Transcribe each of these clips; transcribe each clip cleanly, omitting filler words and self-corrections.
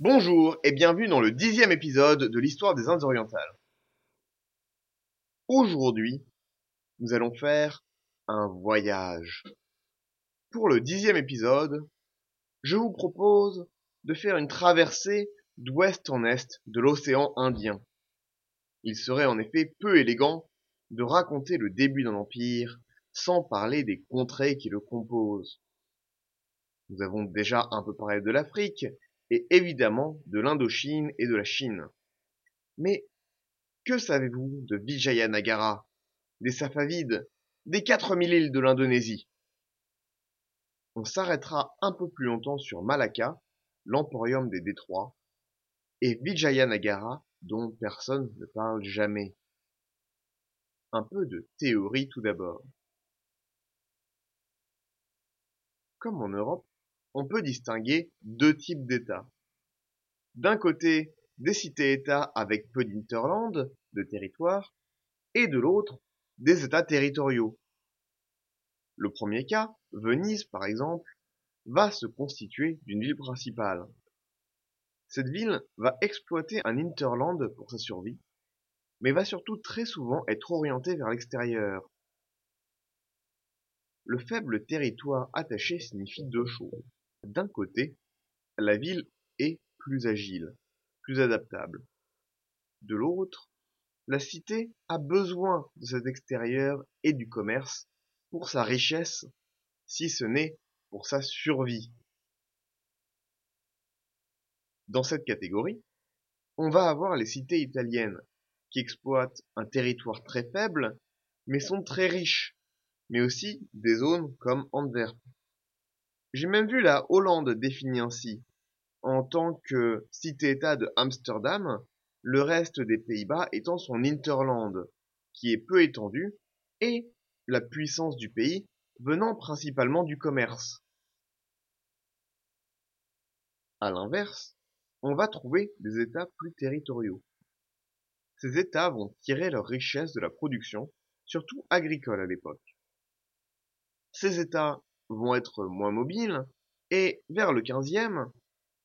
Bonjour et bienvenue dans le 10e épisode de l'histoire des Indes orientales. Aujourd'hui, nous allons faire un voyage. Pour le 10e épisode, je vous propose de faire une traversée d'ouest en est de l'océan Indien. Il serait en effet peu élégant de raconter le début d'un empire sans parler des contrées qui le composent. Nous avons déjà un peu parlé de l'Afrique, et évidemment de l'Indochine et de la Chine. Mais que savez-vous de Vijayanagara, des Safavides, des 4000 îles de l'Indonésie? On s'arrêtera un peu plus longtemps sur Malacca, l'Emporium des Détroits, et Vijayanagara dont personne ne parle jamais. Un peu de théorie tout d'abord. Comme en Europe, on peut distinguer deux types d'États. D'un côté, des cités-États avec peu d'interland, de territoire, et de l'autre, des États territoriaux. Le premier cas, Venise par exemple, va se constituer d'une ville principale. Cette ville va exploiter un interland pour sa survie, mais va surtout très souvent être orientée vers l'extérieur. Le faible territoire attaché signifie deux choses. D'un côté, la ville est plus agile, plus adaptable. De l'autre, la cité a besoin de cet extérieur et du commerce pour sa richesse, si ce n'est pour sa survie. Dans cette catégorie, on va avoir les cités italiennes, qui exploitent un territoire très faible, mais sont très riches, mais aussi des zones comme Anvers. J'ai même vu la Hollande définie ainsi, en tant que cité-état de Amsterdam, le reste des Pays-Bas étant son hinterland, qui est peu étendu, et la puissance du pays venant principalement du commerce. À l'inverse, on va trouver des états plus territoriaux. Ces états vont tirer leur richesse de la production, surtout agricole à l'époque. Ces états vont être moins mobiles et, vers le 15e,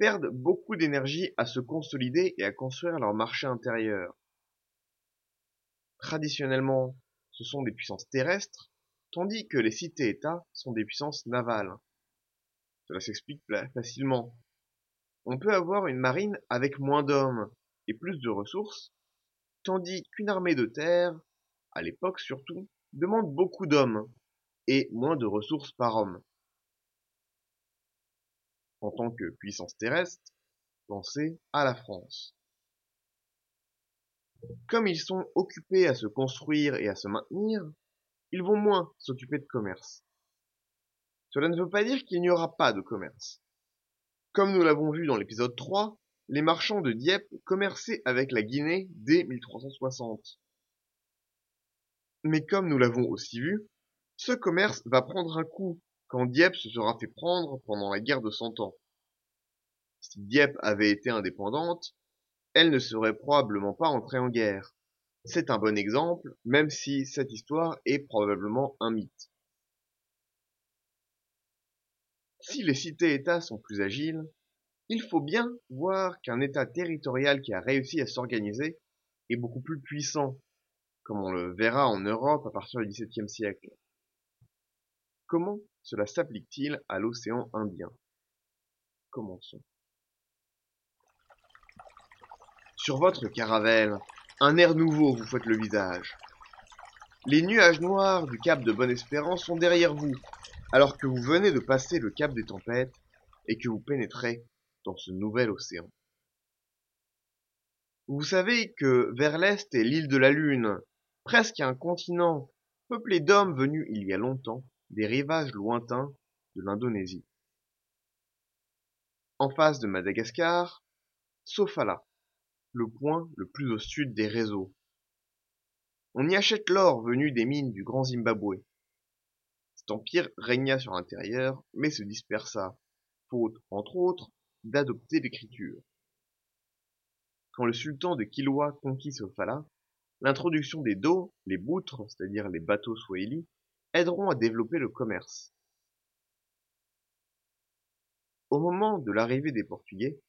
perdent beaucoup d'énergie à se consolider et à construire leur marché intérieur. Traditionnellement, ce sont des puissances terrestres, tandis que les cités-États sont des puissances navales. Cela s'explique facilement. On peut avoir une marine avec moins d'hommes et plus de ressources, tandis qu'une armée de terre, à l'époque surtout, demande beaucoup d'hommes et moins de ressources par homme. En tant que puissance terrestre, pensez à la France. Comme ils sont occupés à se construire et à se maintenir, ils vont moins s'occuper de commerce. Cela ne veut pas dire qu'il n'y aura pas de commerce. Comme nous l'avons vu dans l'épisode 3, les marchands de Dieppe commerçaient avec la Guinée dès 1360. Mais comme nous l'avons aussi vu, ce commerce va prendre un coup quand Dieppe se sera fait prendre pendant la guerre de Cent Ans. Si Dieppe avait été indépendante, elle ne serait probablement pas entrée en guerre. C'est un bon exemple, même si cette histoire est probablement un mythe. Si les cités-États sont plus agiles, il faut bien voir qu'un État territorial qui a réussi à s'organiser est beaucoup plus puissant, comme on le verra en Europe à partir du XVIIe siècle. Comment cela s'applique-t-il à l'océan Indien? Commençons. Sur votre caravelle, un air nouveau vous fouette le visage. Les nuages noirs du cap de Bonne-Espérance sont derrière vous, alors que vous venez de passer le cap des tempêtes et que vous pénétrez dans ce nouvel océan. Vous savez que vers l'est est l'île de la Lune, presque un continent, peuplé d'hommes venus il y a longtemps, des rivages lointains de l'Indonésie. En face de Madagascar, Sofala, le point le plus au sud des réseaux. On y achète l'or venu des mines du Grand Zimbabwe. Cet empire régna sur l'intérieur, mais se dispersa, faute, entre autres, d'adopter l'écriture. Quand le sultan de Kilwa conquit Sofala, l'introduction des dos, les boutres, c'est-à-dire les bateaux Swahili, aideront à développer le commerce. Au moment de l'arrivée des Portugais,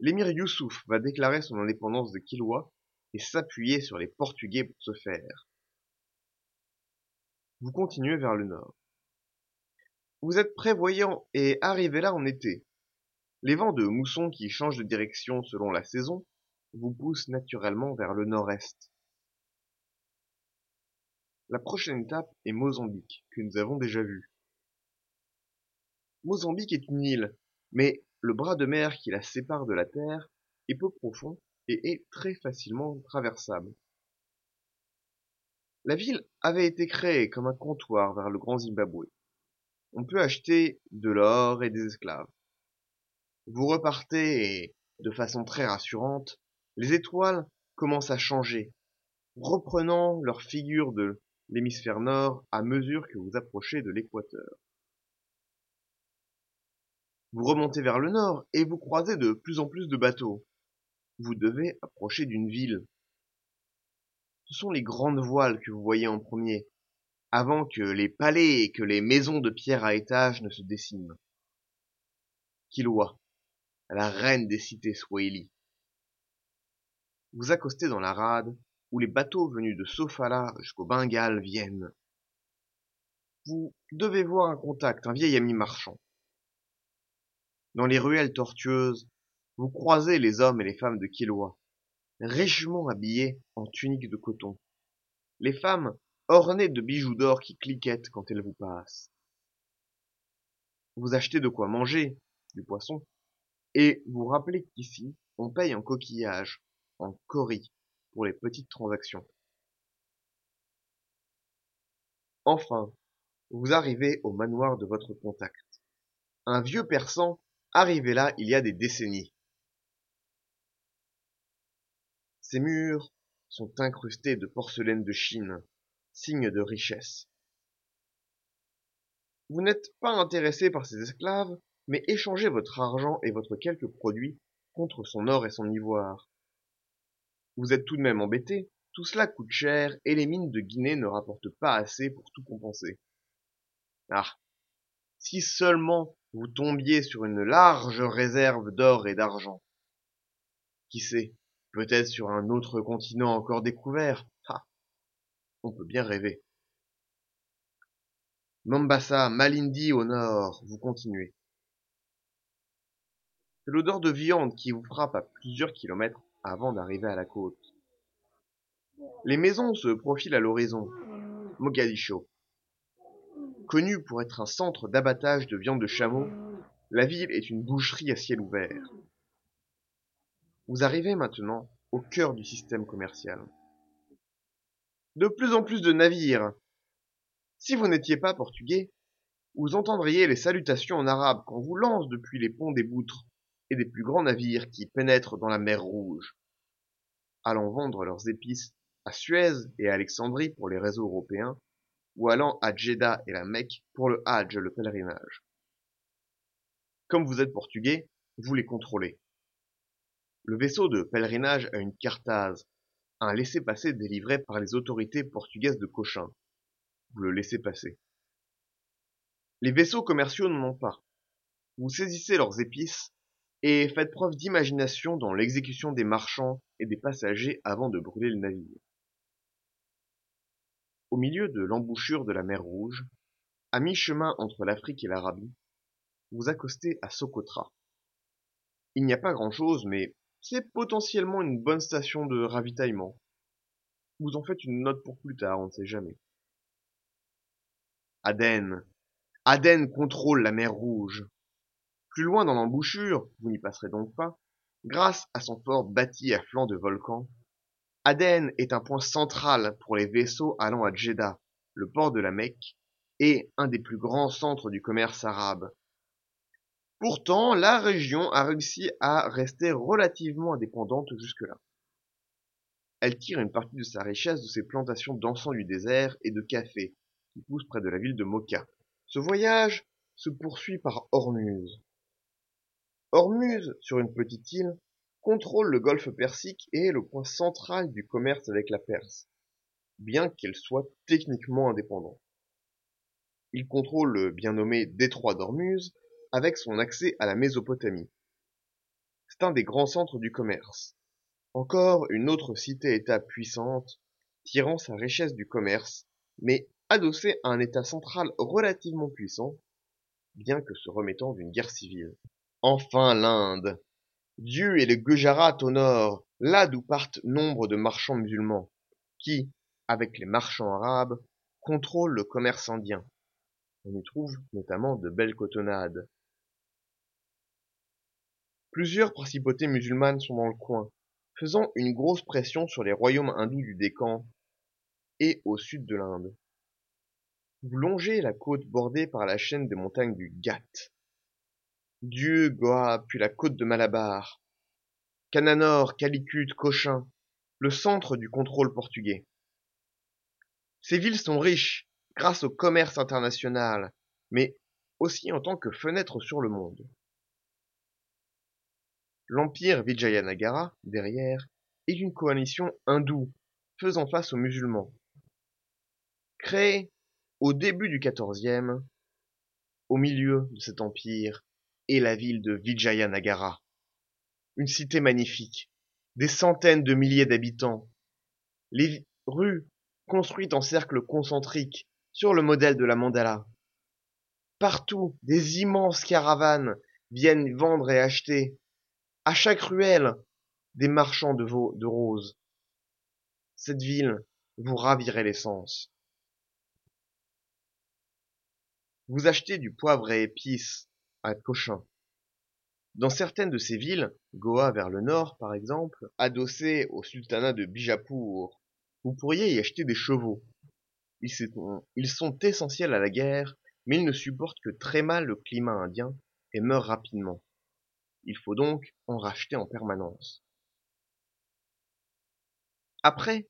l'émir Youssouf va déclarer son indépendance de Kilwa et s'appuyer sur les Portugais pour ce faire. Vous continuez vers le nord. Vous êtes prévoyant et arrivez là en été. Les vents de mousson qui changent de direction selon la saison vous poussent naturellement vers le nord-est. La prochaine étape est Mozambique, que nous avons déjà vue. Mozambique est une île, mais le bras de mer qui la sépare de la terre est peu profond et est très facilement traversable. La ville avait été créée comme un comptoir vers le Grand Zimbabwe. On peut acheter de l'or et des esclaves. Vous repartez et, de façon très rassurante, les étoiles commencent à changer, reprenant leur figure de l'hémisphère nord à mesure que vous approchez de l'équateur. Vous remontez vers le nord et vous croisez de plus en plus de bateaux. Vous devez approcher d'une ville. Ce sont les grandes voiles que vous voyez en premier, avant que les palais et que les maisons de pierre à étages ne se dessinent. Kilwa, la reine des cités Swahili. Vous accostez dans la rade, où les bateaux venus de Sofala jusqu'au Bengale viennent. Vous devez voir un contact, un vieil ami marchand. Dans les ruelles tortueuses, vous croisez les hommes et les femmes de Kilwa, richement habillés en tuniques de coton. Les femmes ornées de bijoux d'or qui cliquettent quand elles vous passent. Vous achetez de quoi manger, du poisson, et vous rappelez qu'ici, on paye en coquillage, en kauris, pour les petites transactions. Enfin, vous arrivez au manoir de votre contact. Un vieux persan arrivé là il y a des décennies. Ses murs sont incrustés de porcelaine de Chine, signe de richesse. Vous n'êtes pas intéressé par ces esclaves, mais échangez votre argent et votre quelques produits contre son or et son ivoire. Vous êtes tout de même embêté, tout cela coûte cher et les mines de Guinée ne rapportent pas assez pour tout compenser. Ah, si seulement vous tombiez sur une large réserve d'or et d'argent. Qui sait, peut-être sur un autre continent encore découvert. Ah, on peut bien rêver. Mombasa, Malindi au nord, vous continuez. C'est l'odeur de viande qui vous frappe à plusieurs kilomètres avant d'arriver à la côte. Les maisons se profilent à l'horizon. Mogadiscio. Connue pour être un centre d'abattage de viande de chameau, la ville est une boucherie à ciel ouvert. Vous arrivez maintenant au cœur du système commercial. De plus en plus de navires. Si vous n'étiez pas portugais, vous entendriez les salutations en arabe qu'on vous lance depuis les ponts des Boutres et des plus grands navires qui pénètrent dans la mer Rouge, allant vendre leurs épices à Suez et à Alexandrie pour les réseaux européens, ou allant à Jeddah et la Mecque pour le Hadj, le pèlerinage. Comme vous êtes portugais, vous les contrôlez. Le vaisseau de pèlerinage a une cartaz, un laissez-passer délivré par les autorités portugaises de Cochin. Vous le laissez passer. Les vaisseaux commerciaux n'en ont pas. Vous saisissez leurs épices et faites preuve d'imagination dans l'exécution des marchands et des passagers avant de brûler le navire. Au milieu de l'embouchure de la mer Rouge, à mi-chemin entre l'Afrique et l'Arabie, vous accostez à Socotra. Il n'y a pas grand-chose, mais c'est potentiellement une bonne station de ravitaillement. Vous en faites une note pour plus tard, on ne sait jamais. Aden contrôle la mer Rouge. Plus loin dans l'embouchure, vous n'y passerez donc pas, grâce à son port bâti à flanc de volcan, Aden est un point central pour les vaisseaux allant à Jeddah, le port de la Mecque, et un des plus grands centres du commerce arabe. Pourtant, la région a réussi à rester relativement indépendante jusque-là. Elle tire une partie de sa richesse de ses plantations d'encens du désert et de café, qui poussent près de la ville de Mocha. Ce voyage se poursuit par Hormuz. Hormuz, sur une petite île, contrôle le Golfe Persique et est le point central du commerce avec la Perse, bien qu'elle soit techniquement indépendante. Il contrôle le bien nommé Détroit d'Ormuz avec son accès à la Mésopotamie. c'est un des grands centres du commerce. Encore une autre cité-État puissante, tirant sa richesse du commerce, mais adossée à un État central relativement puissant, bien que se remettant d'une guerre civile. Enfin l'Inde. Diu et le Gujarat au nord, là d'où partent nombre de marchands musulmans, qui, avec les marchands arabes, contrôlent le commerce indien. On y trouve notamment de belles cotonnades. Plusieurs principautés musulmanes sont dans le coin, faisant une grosse pression sur les royaumes hindous du Décan et au sud de l'Inde. Vous longez la côte bordée par la chaîne des montagnes du Ghat, Diu, Goa, puis la côte de Malabar, Cananor, Calicut, Cochin, le centre du contrôle portugais. Ces villes sont riches grâce au commerce international, mais aussi en tant que fenêtre sur le monde. L'empire Vijayanagara, derrière, est une coalition hindoue, faisant face aux musulmans. Créée au début du XIVe, au milieu de cet empire est la ville de Vijayanagara. Une cité magnifique, des centaines de milliers d'habitants. Les rues construites en cercles concentriques, sur le modèle de la mandala. Partout, des immenses caravanes viennent vendre et acheter. À chaque ruelle, des marchands de veaux de roses. Cette ville vous ravirait les sens. Vous achetez du poivre et épices à Cochin. Dans certaines de ces villes, Goa vers le nord par exemple, adossée au sultanat de Bijapur, vous pourriez y acheter des chevaux. Ils sont essentiels à la guerre, mais ils ne supportent que très mal le climat indien et meurent rapidement. Il faut donc en racheter en permanence. Après,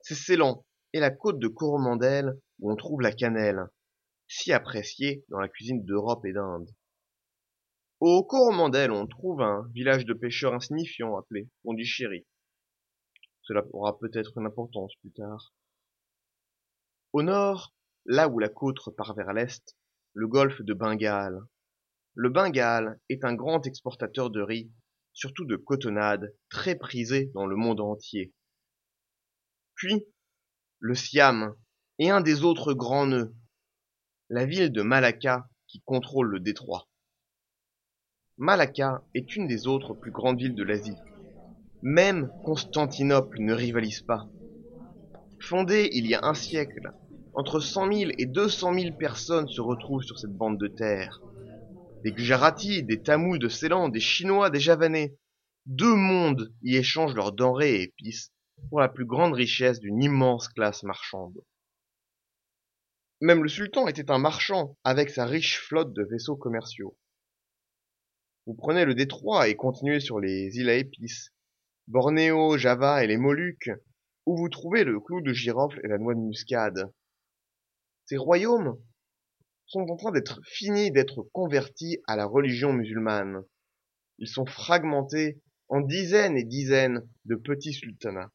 c'est Ceylan et la côte de Coromandel où on trouve la cannelle, si appréciée dans la cuisine d'Europe et d'Inde. Au Coromandel, on trouve un village de pêcheurs insignifiant appelé Pondichéry. Cela aura peut-être une importance plus tard. Au nord, là où la côte part vers l'est, le golfe de Bengale. Le Bengale est un grand exportateur de riz, surtout de cotonnades, très prisé dans le monde entier. Puis, le Siam est un des autres grands nœuds, la ville de Malacca qui contrôle le détroit. Malacca est une des autres plus grandes villes de l'Asie. Même Constantinople ne rivalise pas. Fondée il y a un siècle, entre 100 000 et 200 000 personnes se retrouvent sur cette bande de terre. Des Gujaratis, des Tamouls de Ceylan, des Chinois, des Javanais. Deux mondes y échangent leurs denrées et épices pour la plus grande richesse d'une immense classe marchande. Même le sultan était un marchand avec sa riche flotte de vaisseaux commerciaux. Vous prenez le détroit et continuez sur les îles à épices, Bornéo, Java et les Moluques, où vous trouvez le clou de girofle et la noix de muscade. Ces royaumes sont en train d'être finis d'être convertis à la religion musulmane. Ils sont fragmentés en dizaines et dizaines de petits sultanats.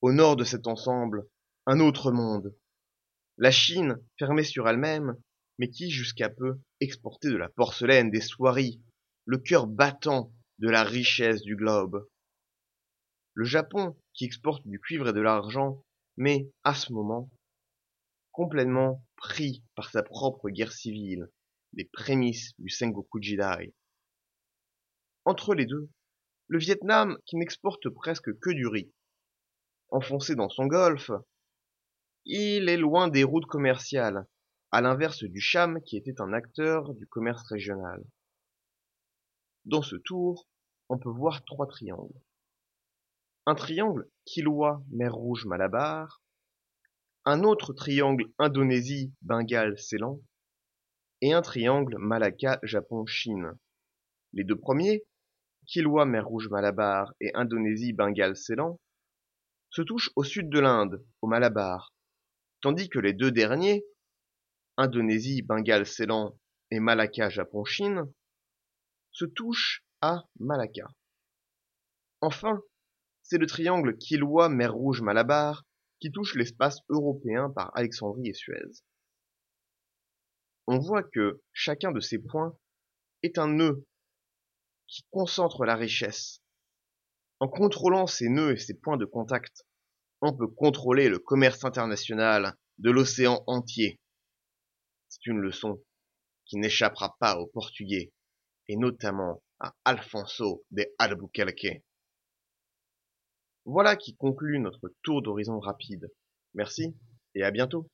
Au nord de cet ensemble, un autre monde. La Chine, fermée sur elle-même, mais qui jusqu'à peu exportait de la porcelaine, des soieries, le cœur battant de la richesse du globe. Le Japon, qui exporte du cuivre et de l'argent, mais à ce moment, complètement pris par sa propre guerre civile, les prémices du Sengoku Jidai. Entre les deux, le Vietnam qui n'exporte presque que du riz. Enfoncé dans son golfe, il est loin des routes commerciales, à l'inverse du Cham qui était un acteur du commerce régional. Dans ce tour, on peut voir trois triangles. Un triangle Kilwa, mer Rouge, Malabar, un autre triangle Indonésie, Bengale, Ceylan, et un triangle Malacca, Japon, Chine. Les deux premiers, Kilwa, mer Rouge, Malabar et Indonésie, Bengale, Ceylan, se touchent au sud de l'Inde, au Malabar, tandis que les deux derniers, Indonésie, Bengale, Ceylan et Malacca, Japon, Chine, se touchent à Malacca. Enfin, c'est le triangle Kilwa, mer Rouge, Malabar, qui touche l'espace européen par Alexandrie et Suez. On voit que chacun de ces points est un nœud qui concentre la richesse. En contrôlant ces nœuds et ces points de contact, on peut contrôler le commerce international de l'océan entier. C'est une leçon qui n'échappera pas aux Portugais, et notamment à Alfonso de Albuquerque. Voilà qui conclut notre tour d'horizon rapide. Merci et à bientôt.